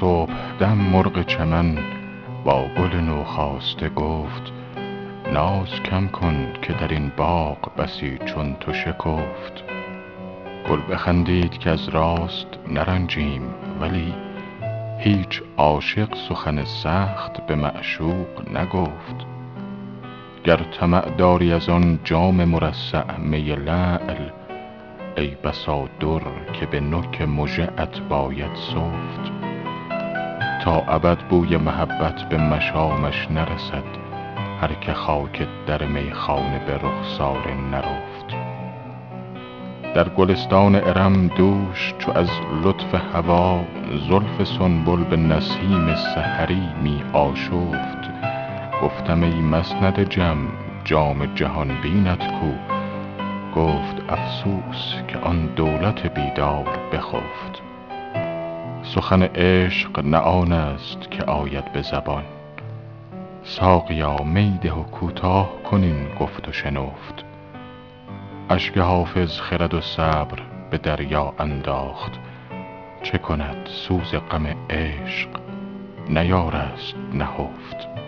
صبحدم مرغ چمن با گل نوخاسته گفت ناز کم کن که در این باغ بسی چون تو شکفت. گل بخندید که از راست نرنجیم، ولی هیچ عاشق سخن سخت به معشوق نگفت. گر طمع داری از آن جام مرصع می لعل، ای بسا در که به نوک مژه‌ات باید سفت. تا ابد بوی محبت به مشامش نرسد، هر که خاک در میخانه به رخساره نرفت. در گلستان ارم دوش چو از لطف هوا، زلف سنبل به نسیم سحری می آشفت. گفتم ای مسند جم، جام جهان بینت کو؟ گفت افسوس که آن دولت بیدار بخفت. سخن عشق نه آن است که آید به زبان، ساقیا می ده و کوتاه کن این گفت و شنفت. اشک حافظ خرد و صبر به دریا انداخت، چه کند سوز غم عشق نیارست نهفت.